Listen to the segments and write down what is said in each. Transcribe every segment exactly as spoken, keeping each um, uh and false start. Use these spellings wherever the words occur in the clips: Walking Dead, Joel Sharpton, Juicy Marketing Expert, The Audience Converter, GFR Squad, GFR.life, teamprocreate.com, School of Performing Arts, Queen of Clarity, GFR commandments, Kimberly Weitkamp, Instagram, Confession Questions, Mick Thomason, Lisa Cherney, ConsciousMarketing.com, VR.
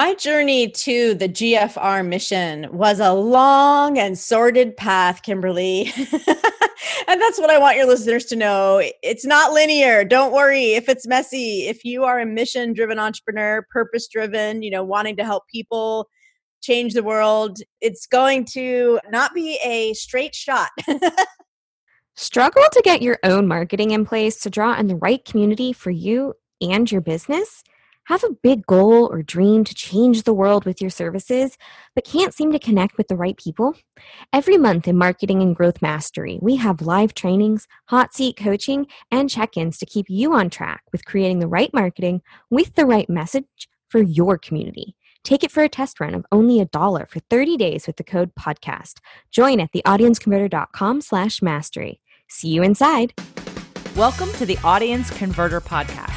My journey to the G F R mission was a long and sordid path, Kimberly. And that's what I want your listeners to know. It's not linear. Don't worry if it's messy. If you are a mission-driven entrepreneur, purpose-driven, you know, wanting to help people change the world, it's going to not be a straight shot. Struggle to get your own marketing in place to draw in the right community for you and your business? Have a big goal or dream to change the world with your services, but can't seem to connect with the right people? Every month in Marketing and Growth Mastery, we have live trainings, hot seat coaching, and check-ins to keep you on track with creating the right marketing with the right message for your community. Take it for a test run of only a dollar for thirty days with the code podcast. Join at theaudienceconverter.com slash mastery. See you inside. Welcome to the Audience Converter Podcast,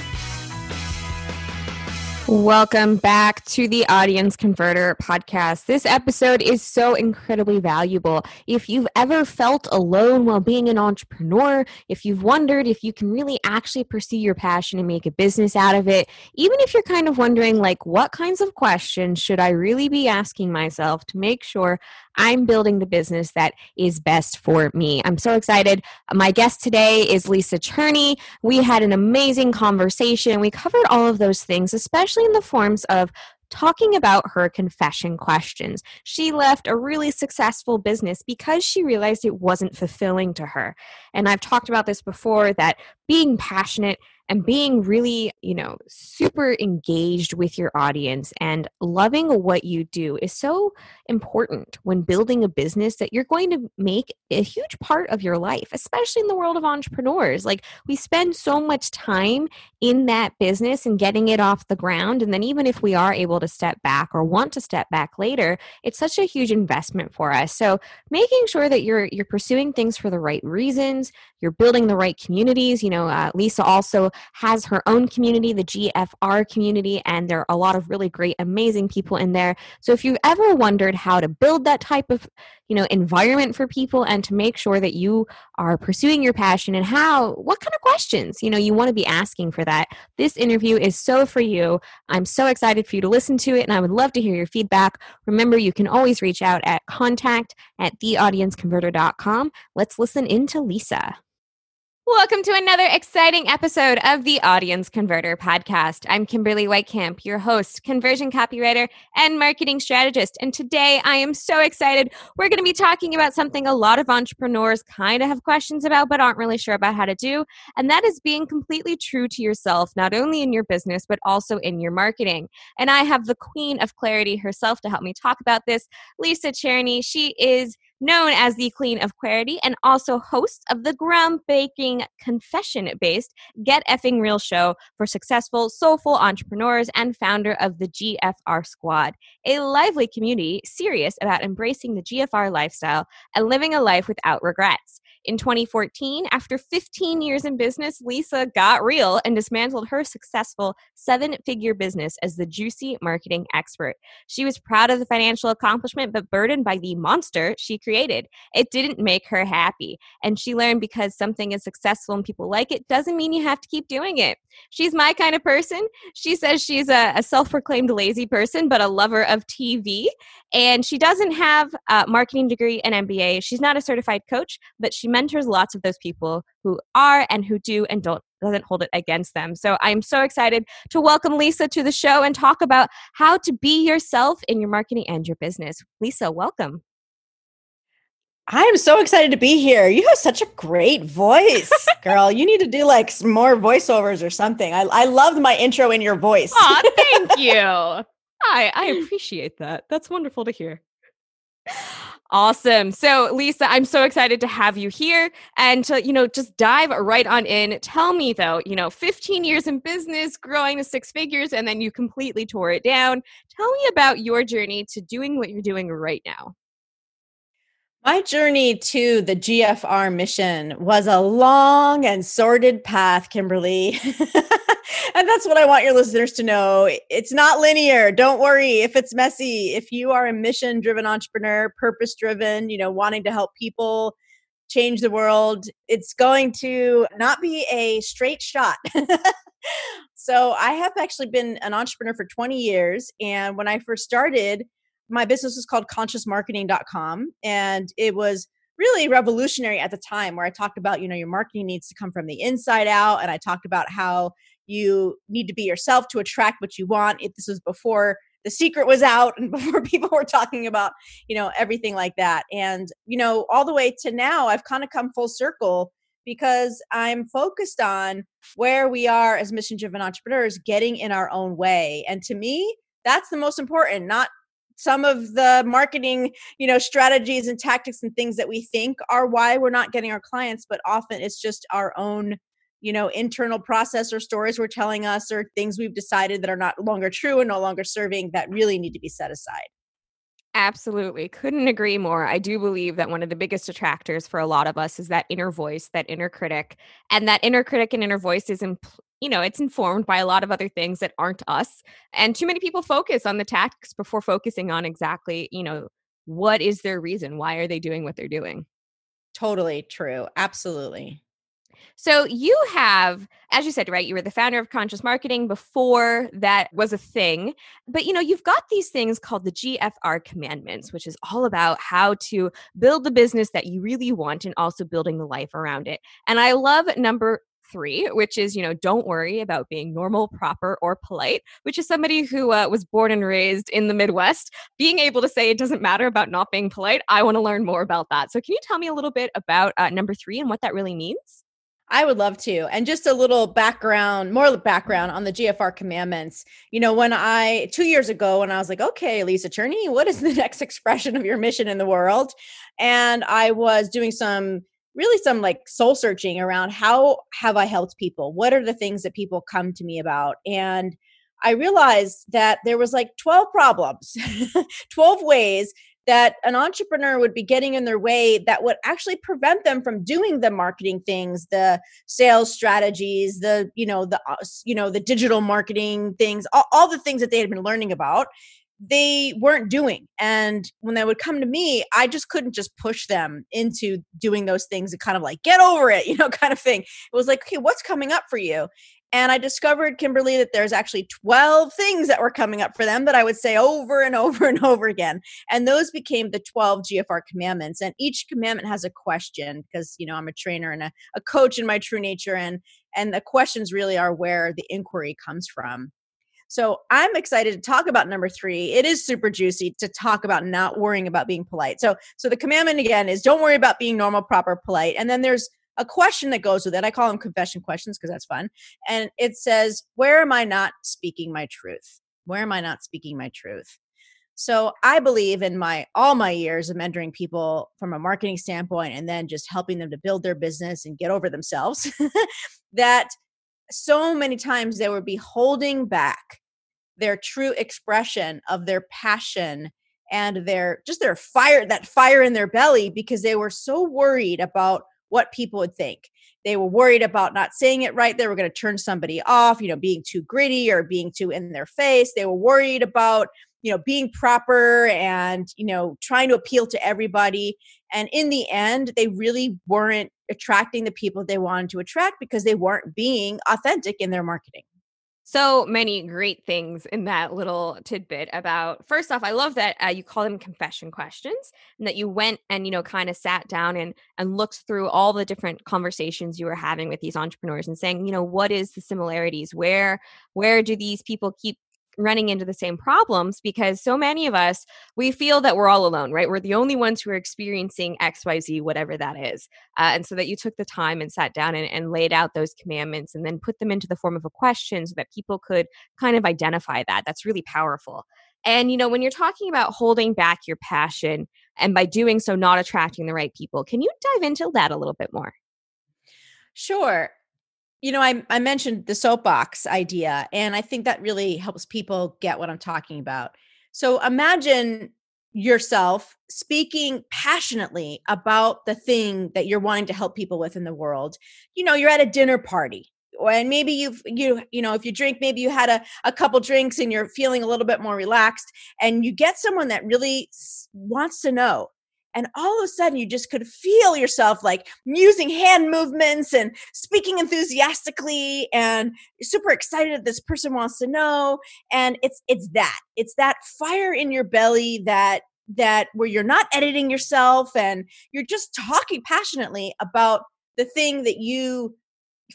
Welcome back to the Audience Converter Podcast. This episode is so incredibly valuable. If you've ever felt alone while being an entrepreneur, if you've wondered if you can really actually pursue your passion and make a business out of it, even if you're kind of wondering like, what kinds of questions should I really be asking myself to make sure I'm building the business that is best for me? I'm so excited. My guest today is Lisa Cherney. We had an amazing conversation. We covered all of those things, especially in the forms of talking about her confession questions. She left a really successful business because she realized it wasn't fulfilling to her. And I've talked about this before, that being passionate and being really, you know, super engaged with your audience and loving what you do is so important when building a business that you're going to make a huge part of your life, especially in the world of entrepreneurs. Like, we spend so much time in that business and getting it off the ground. And then even if we are able to step back or want to step back later, it's such a huge investment for us. So making sure that you're you're pursuing things for the right reasons, you're building the right communities. You know, uh, Lisa also has her own community, the G F R community, and there are a lot of really great, amazing people in there. So if you've ever wondered how to build that type of, you know, environment for people and to make sure that you are pursuing your passion and how, what kind of questions, you know, you want to be asking for that, this interview is so for you. I'm so excited for you to listen to it, and I would love to hear your feedback. Remember, you can always reach out at contact at the audience converter dot com. Let's listen in to Lisa. Welcome to another exciting episode of the Audience Converter Podcast. I'm Kimberly Weitkamp, your host, conversion copywriter, and marketing strategist. And today I am so excited. We're going to be talking about something a lot of entrepreneurs kind of have questions about but aren't really sure about how to do, and that is being completely true to yourself, not only in your business but also in your marketing. And I have the Queen of Clarity herself to help me talk about this, Lisa Cherney. She is known as the Queen of Clarity and also host of the groundbreaking confession-based Get Effing Real show for successful, soulful entrepreneurs and founder of the G F R Squad, a lively community serious about embracing the G F R lifestyle and living a life without regrets. In twenty fourteen, after fifteen years in business, Lisa got real and dismantled her successful seven-figure business as the Juicy Marketing Expert. She was proud of the financial accomplishment but burdened by the monster she created. It didn't make her happy, and she learned because something is successful and people like it doesn't mean you have to keep doing it. She's my kind of person. She says she's a, a self-proclaimed lazy person but a lover of T V, and she doesn't have a marketing degree and M B A. She's not a certified coach, but she mentors lots of those people who are and who do and don't doesn't hold it against them. So I'm so excited to welcome Lisa to the show and talk about how to be yourself in your marketing and your business. Lisa, welcome. I am so excited to be here. You have such a great voice, girl. You need to do like some more voiceovers or something. I, I loved my intro in your voice. Aw, thank you. Hi, I appreciate that. That's wonderful to hear. Awesome. So Lisa, I'm so excited to have you here and to, you know, just dive right on in. Tell me though, you know, fifteen years in business, growing to six figures, and then you completely tore it down. Tell me about your journey to doing what you're doing right now. My journey to the G F R mission was a long and sordid path, Kimberly. And that's what I want your listeners to know. It's not linear. Don't worry if it's messy. If you are a mission-driven entrepreneur, purpose-driven, you know, wanting to help people change the world, it's going to not be a straight shot. So I have actually been an entrepreneur for twenty years. And when I first started, my business was called Conscious Marketing dot com. And it was really revolutionary at the time, where I talked about, you know, your marketing needs to come from the inside out. And I talked about how you need to be yourself to attract what you want. It, this was before The Secret was out and before people were talking about, you know, everything like that. And, you know, all the way to now, I've kind of come full circle, because I'm focused on where we are as mission-driven entrepreneurs, getting in our own way. And to me, that's the most important, not some of the marketing, you know, strategies and tactics and things that we think are why we're not getting our clients, but often it's just our own, you know, internal process or stories we're telling us, or things we've decided that are not longer true and no longer serving, that really need to be set aside. Absolutely. Couldn't agree more. I do believe that one of the biggest attractors for a lot of us is that inner voice, that inner critic. And that inner critic and inner voice is, impl- you know, it's informed by a lot of other things that aren't us. And too many people focus on the tactics before focusing on exactly, you know, what is their reason? Why are they doing what they're doing? Totally true. Absolutely. So you have, as you said, right, you were the founder of Conscious Marketing before that was a thing. But, you know, you've got these things called the G F R commandments, which is all about how to build the business that you really want and also building the life around it. And I love number three, which is, you know, don't worry about being normal, proper, or polite, which is somebody who uh, was born and raised in the Midwest, being able to say it doesn't matter about not being polite. I want to learn more about that. So can you tell me a little bit about uh, number three and what that really means? I would love to. And just a little background, more background on the G F R commandments. You know, when I, two years ago, when I was like, okay, Lisa Cherney, what is the next expression of your mission in the world? And I was doing some, really some like soul searching around, how have I helped people? What are the things that people come to me about? And I realized that there was like twelve problems, twelve ways that an entrepreneur would be getting in their way that would actually prevent them from doing the marketing things, the sales strategies, the, you know, the, you know, the digital marketing things, all, all the things that they had been learning about, they weren't doing. And when they would come to me, I just couldn't just push them into doing those things and kind of like, get over it, you know, kind of thing. It was like, okay, what's coming up for you? And I discovered, Kimberly, that there's actually twelve things that were coming up for them that I would say over and over and over again. And those became the twelve G F R commandments. And each commandment has a question, because, you know, I'm a trainer and a, a coach in my true nature. And, and the questions really are where the inquiry comes from. So I'm excited to talk about number three. It is super juicy to talk about not worrying about being polite. So, so the commandment again is don't worry about being normal, proper, polite. And then there's a question that goes with it. I call them confession questions because that's fun. And it says, where am I not speaking my truth? Where am I not speaking my truth? So I believe in my all my years of mentoring people from a marketing standpoint, and then just helping them to build their business and get over themselves, that so many times they would be holding back their true expression of their passion and their just their fire, that fire in their belly, because they were so worried about what people would think. They were worried about not saying it right. They were going to turn somebody off, you know, being too gritty or being too in their face. They were worried about, you know, being proper and, you know, trying to appeal to everybody. And in the end, they really weren't attracting the people they wanted to attract, because they weren't being authentic in their marketing. So many great things in that little tidbit about, first off, I love that uh, you call them confession questions, and that you went and, you know, kind of sat down and and looked through all the different conversations you were having with these entrepreneurs and saying, you know, what is the similarities? Where, where do these people keep running into the same problems? Because so many of us, we feel that we're all alone, right? We're the only ones who are experiencing X, Y, Z, whatever that is. Uh, and so that you took the time and sat down and, and laid out those commandments, and then put them into the form of a question so that people could kind of identify that. That's really powerful. And, you know, when you're talking about holding back your passion and by doing so not attracting the right people, can you dive into that a little bit more? Sure. You know, I, I mentioned the soapbox idea, and I think that really helps people get what I'm talking about. So imagine yourself speaking passionately about the thing that you're wanting to help people with in the world. You know, you're at a dinner party, or, and maybe you've, you, you know, if you drink, maybe you had a, a couple drinks and you're feeling a little bit more relaxed, and you get someone that really wants to know. And all of a sudden you just could feel yourself like using hand movements and speaking enthusiastically and super excited this person wants to know. And it's, it's that, it's that fire in your belly that, that where you're not editing yourself and you're just talking passionately about the thing that you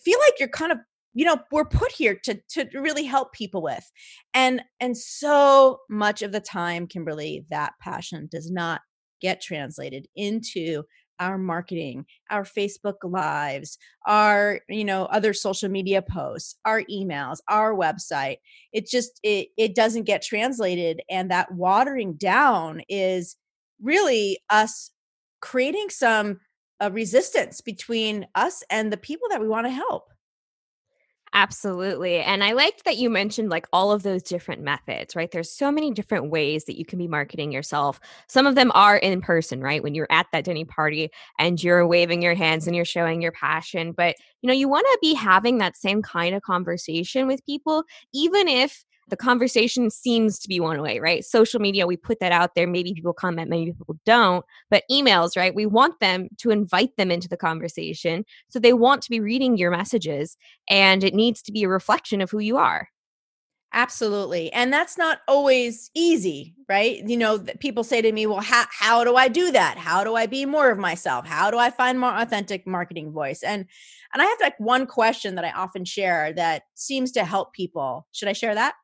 feel like you're kind of, you know, we're put here to to really help people with. And, and so much of the time, Kimberly, that passion does not get translated into our marketing, our Facebook lives, our, you know, other social media posts, our emails, our website. It just, it, it doesn't get translated. And that watering down is really us creating some uh, resistance between us and the people that we want to help. Absolutely. And I liked that you mentioned like all of those different methods, right? There's so many different ways that you can be marketing yourself. Some of them are in person, right? When you're at that dinner party and you're waving your hands and you're showing your passion, but you know, you want to be having that same kind of conversation with people, even if the conversation seems to be one way, right? Social media, we put that out there. Maybe people comment, maybe people don't. But emails, right? We want them to invite them into the conversation. So they want to be reading your messages, and it needs to be a reflection of who you are. Absolutely. And that's not always easy, right? You know, people say to me, well, how, how do I do that? How do I be more of myself? How do I find more authentic marketing voice? And and I have like one question that I often share that seems to help people. Should I share that?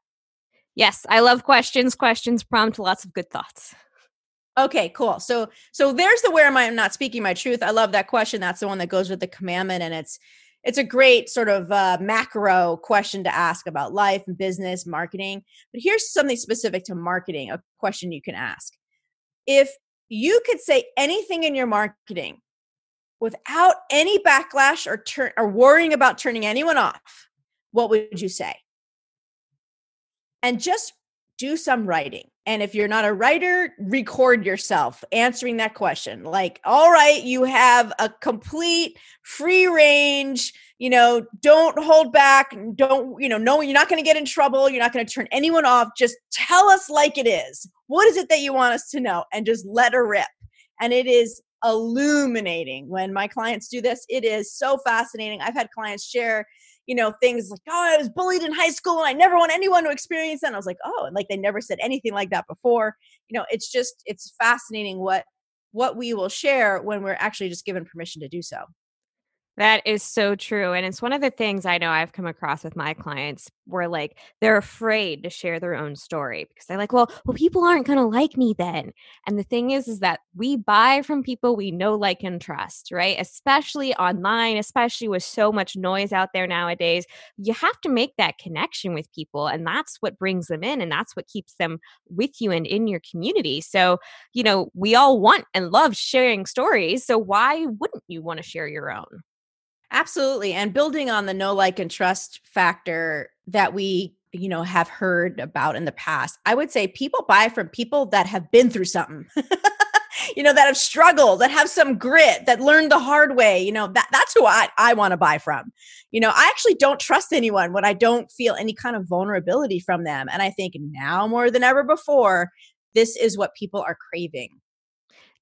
Yes, I love questions. Questions prompt lots of good thoughts. Okay, cool. So so there's the where am I not speaking my truth. I love that question. That's the one that goes with the commandment. And it's it's a great sort of uh, macro question to ask about life and business, marketing. But here's something specific to marketing, a question you can ask. If you could say anything in your marketing without any backlash or turn or worrying about turning anyone off, what would you say? And just do some writing. And if you're not a writer, record yourself answering that question. Like, all right, you have a complete free range, you know, don't hold back. Don't, you know, no, you're not going to get in trouble. You're not going to turn anyone off. Just tell us like it is. What is it that you want us to know? And just let her rip. And it is illuminating when my clients do this. It is so fascinating. I've had clients share, you know, things like, oh, I was bullied in high school and I never want anyone to experience that. And I was like, oh, and like they never said anything like that before. You know, it's just, it's fascinating what, what we will share when we're actually just given permission to do so. That is so true. And it's one of the things I know I've come across with my clients where like they're afraid to share their own story because they're like, well, well, people aren't going to like me then. And the thing is, is that we buy from people we know, like, and trust, right? Especially online, especially with so much noise out there nowadays, you have to make that connection with people. And that's what brings them in. And that's what keeps them with you and in your community. So, you know, we all want and love sharing stories. So why wouldn't you want to share your own? Absolutely. And building on the know, like, and trust factor that we, you know, have heard about in the past, I would say people buy from people that have been through something, you know, that have struggled, that have some grit, that learned the hard way. You know, that that's who I, I want to buy from. You know, I actually don't trust anyone when I don't feel any kind of vulnerability from them. And I think now more than ever before, this is what people are craving.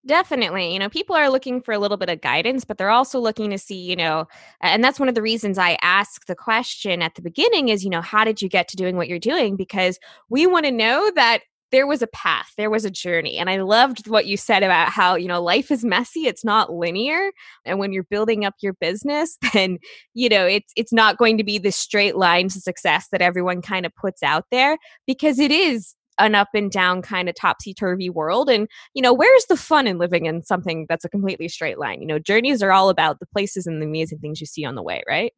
Definitely. You know, people are looking for a little bit of guidance, but they're also looking to see, you know, and that's one of the reasons I ask the question at the beginning is, you know, how did you get to doing what you're doing? Because we want to know that there was a path, there was a journey. And I loved what you said about how, you know, life is messy. It's not linear. And when you're building up your business, then, you know, it's it's not going to be the straight line to success that everyone kind of puts out there, because it is an up and down kind of topsy-turvy world. And, you know, where's the fun in living in something that's a completely straight line? You know, journeys are all about the places and the amazing things you see on the way, right?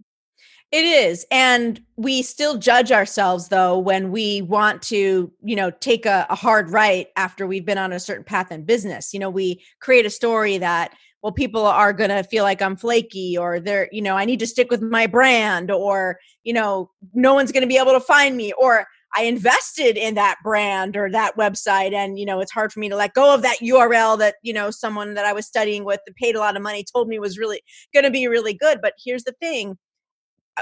It is. And we still judge ourselves, though, when we want to, you know, take a, a hard right after we've been on a certain path in business. You know, we create a story that, well, people are going to feel like I'm flaky, or they're, you know, I need to stick with my brand, or, you know, no one's going to be able to find me, or I invested in that brand or that website, and, you know, it's hard for me to let go of that U R L that, you know, someone that I was studying with that paid a lot of money told me was really going to be really good. But here's the thing.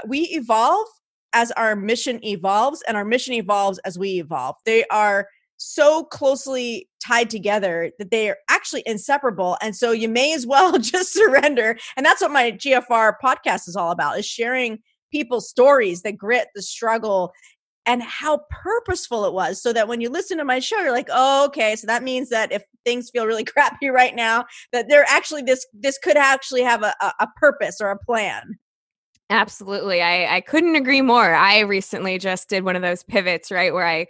we evolve as our mission evolves, and our mission evolves as we evolve. They are so closely tied together that they are actually inseparable. And so you may as well just surrender. And that's what my G F R podcast is all about, is sharing people's stories, the grit, the struggle, and how purposeful it was. So that when you listen to my show, you're like, oh, okay. So that means that if things feel really crappy right now, that they're actually, this, this could actually have a, a purpose or a plan. Absolutely. I, I couldn't agree more. I recently just did one of those pivots, right, where I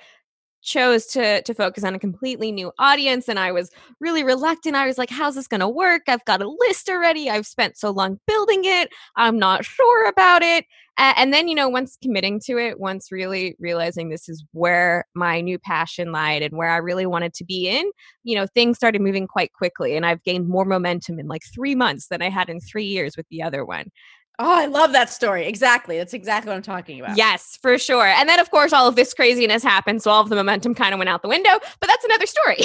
chose to to focus on a completely new audience. And I was really reluctant. I was like, how's this going to work? I've got a list already. I've spent so long building it. I'm not sure about it. Uh, and then, you know, once committing to it, once really realizing this is where my new passion lied and where I really wanted to be in, you know, things started moving quite quickly. And I've gained more momentum in like three months than I had in three years with the other one. Oh, I love that story. Exactly. That's exactly what I'm talking about. Yes, for sure. And then, of course, all of this craziness happened. So all of the momentum kind of went out the window, but that's another story.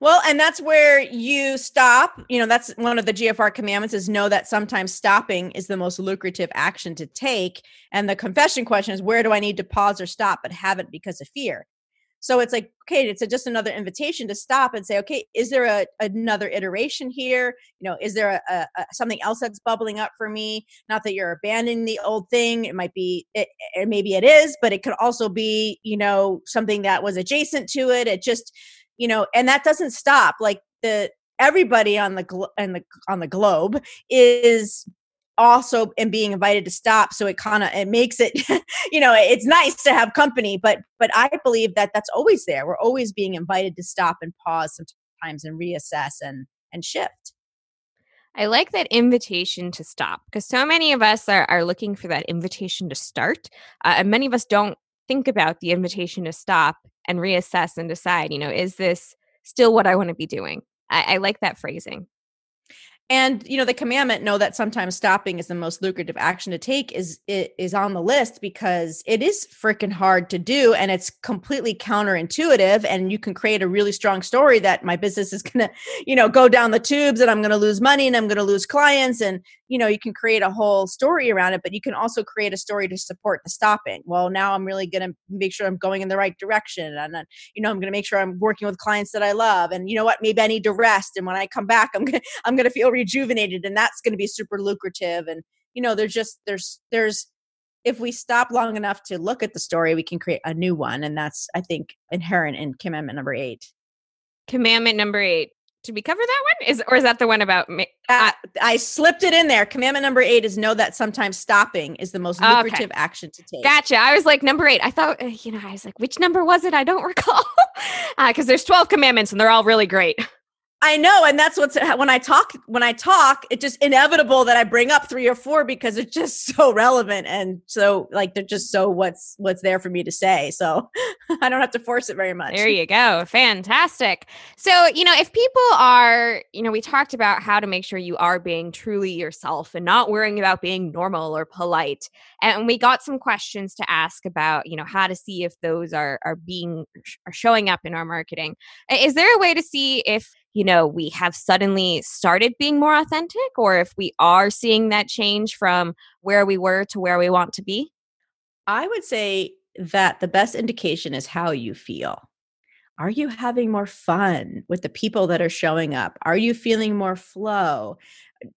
Well, and that's where you stop. You know, that's one of the G F R commandments, is know that sometimes stopping is the most lucrative action to take. And the confession question is, where do I need to pause or stop, but haven't because of fear? So it's like, okay, it's a, just another invitation to stop and say, okay, is there a, another iteration here? You know, is there a, a, something else that's bubbling up for me? Not that you're abandoning the old thing. It might be, it, it, maybe it is, but it could also be, you know, something that was adjacent to it. It just, you know, and that doesn't stop. Like the everybody on the glo- on the on the globe is also and being invited to stop. So it kind of, it makes it, you know, it's nice to have company, but, but I believe that that's always there. We're always being invited to stop and pause sometimes and reassess and, and shift. I like that invitation to stop, because so many of us are, are looking for that invitation to start. Uh, and many of us don't think about the invitation to stop and reassess and decide, you know, is this still what I want to be doing? I, I like that phrasing. And, you know, the commandment, know that sometimes stopping is the most lucrative action to take, is it is on the list because it is freaking hard to do, and it's completely counterintuitive. And you can create a really strong story that my business is going to, you know, go down the tubes, and I'm going to lose money, and I'm going to lose clients. And, you know, you can create a whole story around it, but you can also create a story to support the stopping. Well, now I'm really going to make sure I'm going in the right direction. And, then, you know, I'm going to make sure I'm working with clients that I love. And you know what, maybe I need to rest. And when I come back, I'm going to, I'm going to feel rejuvenated, and that's going to be super lucrative. And, you know, there's just, there's, there's, if we stop long enough to look at the story, we can create a new one. And that's, I think, inherent in commandment number eight. Commandment number eight. Did we cover that one? Is or is that the one about me? Uh, I slipped it in there. Commandment number eight is know that sometimes stopping is the most lucrative okay. action to take. Gotcha. I was like, number eight. I thought, you know, I was like, which number was it? I don't recall. Because uh, there's twelve commandments and they're all really great. I know. And that's what's, when I talk, when I talk, it's just inevitable that I bring up three or four because it's just so relevant. And so like, they're just so what's, what's there for me to say. So I don't have to force it very much. There you go. Fantastic. So, you know, if people are, you know, we talked about how to make sure you are being truly yourself and not worrying about being normal or polite. And we got some questions to ask about, you know, how to see if those are, are being, are showing up in our marketing. Is there a way to see if, you know, we have suddenly started being more authentic, or if we are seeing that change from where we were to where we want to be? I would say that the best indication is how you feel. Are you having more fun with the people that are showing up? Are you feeling more flow?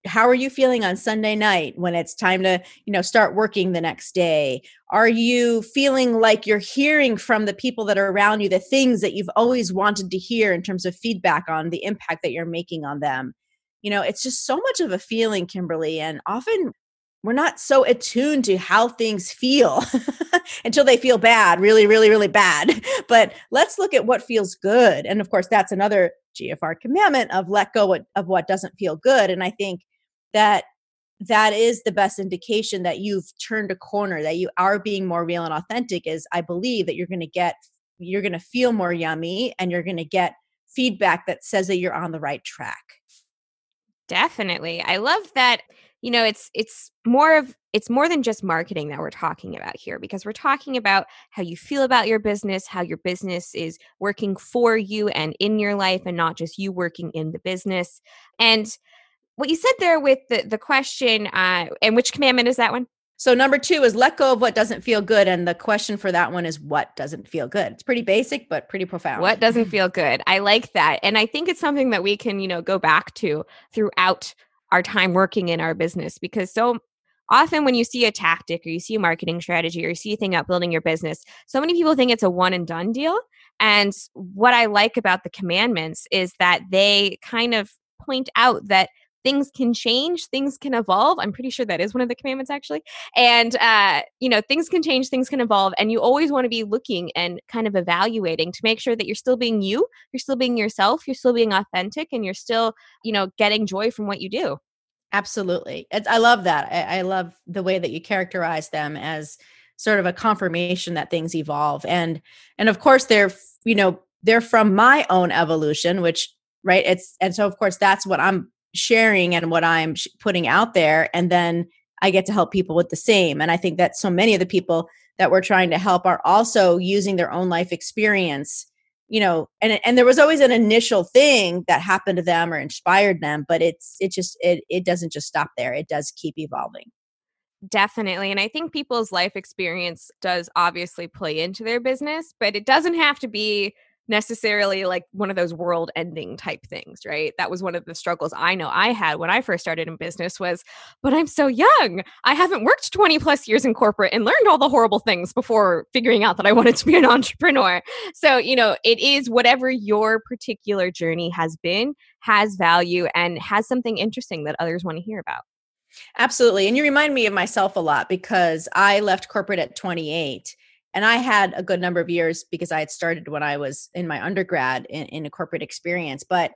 How are you feeling on Sunday night when it's time to, you know, start working the next day? Are you feeling like you're hearing from the people that are around you the things that you've always wanted to hear in terms of feedback on the impact that you're making on them? You know, it's just so much of a feeling, Kimberly, and often we're not so attuned to how things feel until they feel bad, really, really, really bad. But let's look at what feels good. And of course, that's another G F R commandment of let go of what doesn't feel good. And I think that that is the best indication that you've turned a corner, that you are being more real and authentic, is I believe that you're going to get, you're going to feel more yummy, and you're going to get feedback that says that you're on the right track. Definitely. I love that. You know, it's it's more of it's more than just marketing that we're talking about here, because we're talking about how you feel about your business, how your business is working for you and in your life, and not just you working in the business. And what you said there with the the question, uh, and which commandment is that one? So number two is let go of what doesn't feel good. And the question for that one is, what doesn't feel good? It's pretty basic, but pretty profound. What doesn't feel good? I like that. And I think it's something that we can, you know, go back to throughout our time working in our business, because so often when you see a tactic or you see a marketing strategy or you see a thing about building your business, so many people think it's a one and done deal. And what I like about the commandments is that they kind of point out that things can change, things can evolve. I'm pretty sure that is one of the commandments, actually. And, uh, you know, things can change, things can evolve. And you always want to be looking and kind of evaluating to make sure that you're still being you, you're still being yourself, you're still being authentic, and you're still, you know, getting joy from what you do. Absolutely. It's, I love that. I, I love the way that you characterize them as sort of a confirmation that things evolve. And, and of course, they're, you know, they're from my own evolution, which, right. It's, and so of course, that's what I'm sharing and what I'm putting out there. And then I get to help people with the same. And I think that so many of the people that we're trying to help are also using their own life experience, you know, and, and there was always an initial thing that happened to them or inspired them, but it's, it just, it, it doesn't just stop there. It does keep evolving. Definitely. And I think people's life experience does obviously play into their business, but it doesn't have to be necessarily like one of those world ending type things, right? That was one of the struggles I know I had when I first started in business was, but I'm so young. I haven't worked twenty plus years in corporate and learned all the horrible things before figuring out that I wanted to be an entrepreneur. So, you know, it is whatever your particular journey has been, has value and has something interesting that others want to hear about. Absolutely. And you remind me of myself a lot because I left corporate at twenty-eight. And I had a good number of years because I had started when I was in my undergrad in, in a corporate experience, but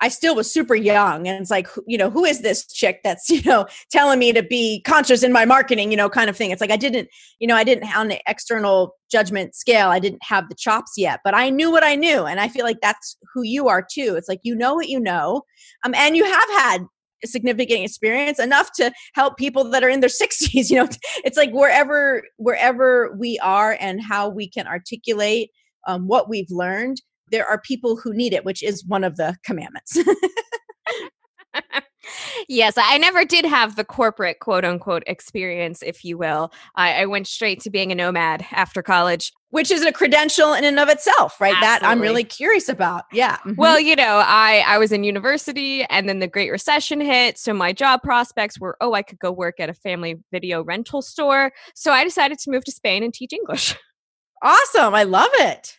I still was super young. And it's like, you know, who is this chick that's, you know, telling me to be conscious in my marketing, you know, kind of thing. It's like, I didn't, you know, I didn't on the external judgment scale, I didn't have the chops yet, but I knew what I knew. And I feel like that's who you are too. It's like, you know what you know, um, and you have had significant experience enough to help people that are in their sixties. You know, it's like wherever, wherever we are and how we can articulate um, what we've learned, there are people who need it, which is one of the commandments. Yes. I never did have the corporate quote unquote experience, if you will. I, I went straight to being a nomad after college, which is a credential in and of itself, right? Absolutely. That I'm really curious about. Yeah. Mm-hmm. Well, you know, I, I was in university and then the Great Recession hit. So my job prospects were, oh, I could go work at a family video rental store. So I decided to move to Spain and teach English. Awesome. I love it.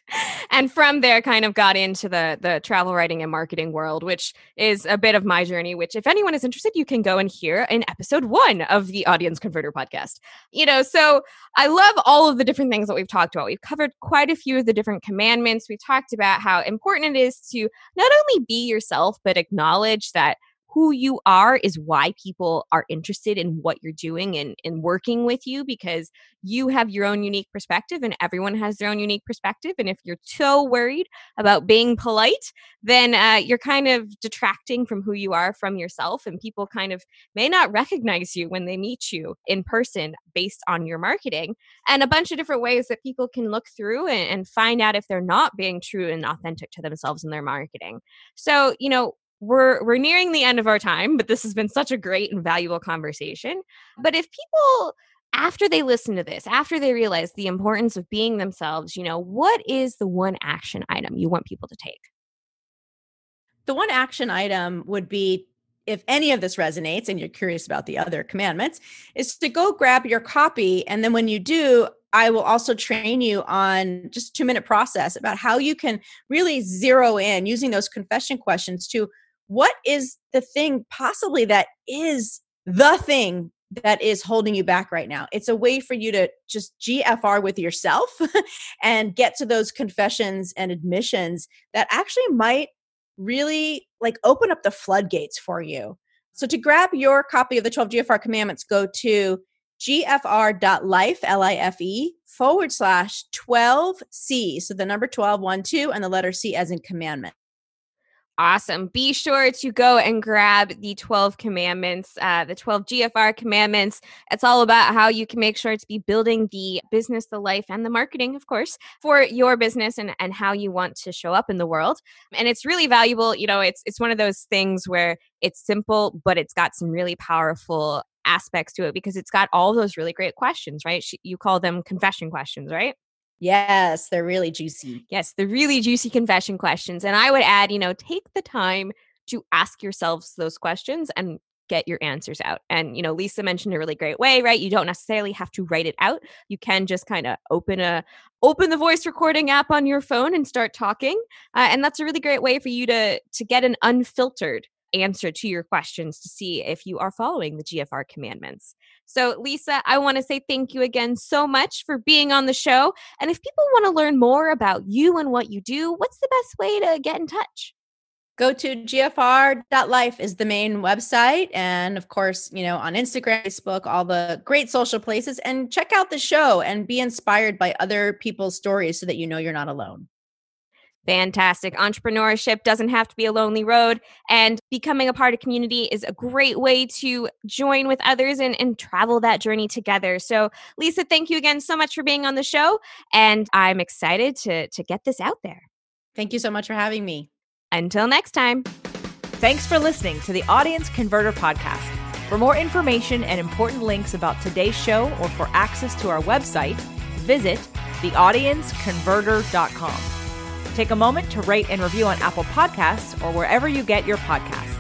And from there kind of got into the the travel writing and marketing world, which is a bit of my journey, which if anyone is interested, you can go and hear in episode one of the Audience Converter podcast. You know, so I love all of the different things that we've talked about. We've covered quite a few of the different commandments. We've talked about how important it is to not only be yourself, but acknowledge that who you are is why people are interested in what you're doing and, and working with you, because you have your own unique perspective and everyone has their own unique perspective. And if you're so worried about being polite, then uh, you're kind of detracting from who you are, from yourself. And people kind of may not recognize you when they meet you in person based on your marketing, and a bunch of different ways that people can look through and, and find out if they're not being true and authentic to themselves in their marketing. So, you know, We're we're nearing the end of our time, but this has been such a great and valuable conversation. But if people, after they listen to this, after they realize the importance of being themselves, you know, what is the one action item you want people to take? The one action item would be, if any of this resonates and you're curious about the other commandments, is to go grab your copy. And then when you do, I will also train you on just a two minute process about how you can really zero in using those confession questions to what is the thing possibly that is the thing that is holding you back right now? It's a way for you to just G F R with yourself and get to those confessions and admissions that actually might really like open up the floodgates for you. So to grab your copy of the twelve G F R commandments, go to G F R dot life, L I F E, forward slash twelve C. So the number twelve, one, two, and the letter C as in commandment. Awesome. Be sure to go and grab the twelve commandments, uh, the twelve G F R commandments. It's all about how you can make sure to be building the business, the life, and the marketing, of course, for your business and, and how you want to show up in the world. And it's really valuable. You know, it's it's one of those things where it's simple, but it's got some really powerful aspects to it because it's got all those really great questions, right? You call them confession questions, right? Yes, they're really juicy. Yes, the really juicy confession questions. And I would add, you know, take the time to ask yourselves those questions and get your answers out. And, you know, Lisa mentioned a really great way, right? You don't necessarily have to write it out. You can just kind of open a open the voice recording app on your phone and start talking. Uh, and that's a really great way for you to to get an unfiltered answer to your questions to see if you are following the G F R commandments. So Lisa, I want to say thank you again so much for being on the show. And if people want to learn more about you and what you do, what's the best way to get in touch? Go to G F R dot life is the main website. And of course, you know, on Instagram, Facebook, all the great social places, and check out the show and be inspired by other people's stories so that you know you're not alone. Fantastic. Entrepreneurship doesn't have to be a lonely road, and becoming a part of community is a great way to join with others and, and travel that journey together. So Lisa, thank you again so much for being on the show, and I'm excited to, to get this out there. Thank you so much for having me. Until next time. Thanks for listening to the Audience Converter Podcast. For more information and important links about today's show or for access to our website, visit the audience converter dot com. Take a moment to rate and review on Apple Podcasts or wherever you get your podcasts.